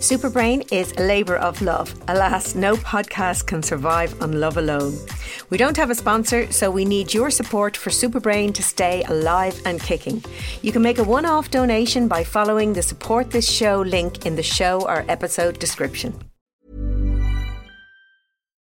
Superbrain is a labour of love. Alas, no podcast can survive on love alone. We don't have a sponsor, so we need your support for Superbrain to stay alive and kicking. You can make a one-off donation by following the Support This Show link in the show or episode description.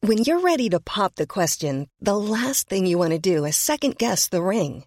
When you're ready to pop the question, the last thing you want to do is second-guess the ring.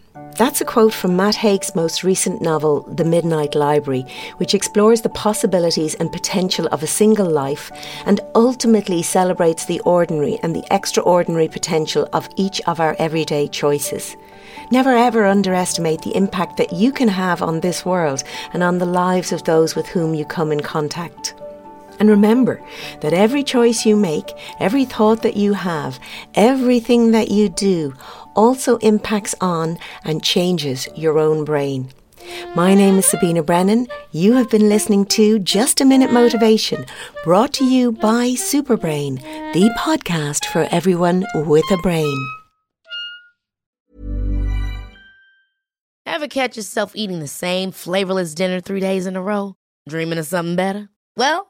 That's a quote from Matt Haig's most recent novel, The Midnight Library, which explores the possibilities and potential of a single life and ultimately celebrates the ordinary and the extraordinary potential of each of our everyday choices. Never ever underestimate the impact that you can have on this world and on the lives of those with whom you come in contact. And remember that every choice you make, every thought that you have, everything that you do also impacts on and changes your own brain. My name is Sabina Brennan. You have been listening to Just a Minute Motivation, brought to you by Superbrain, the podcast for everyone with a brain. Ever catch yourself eating the same flavorless dinner 3 days in a row? Dreaming of something better? Well,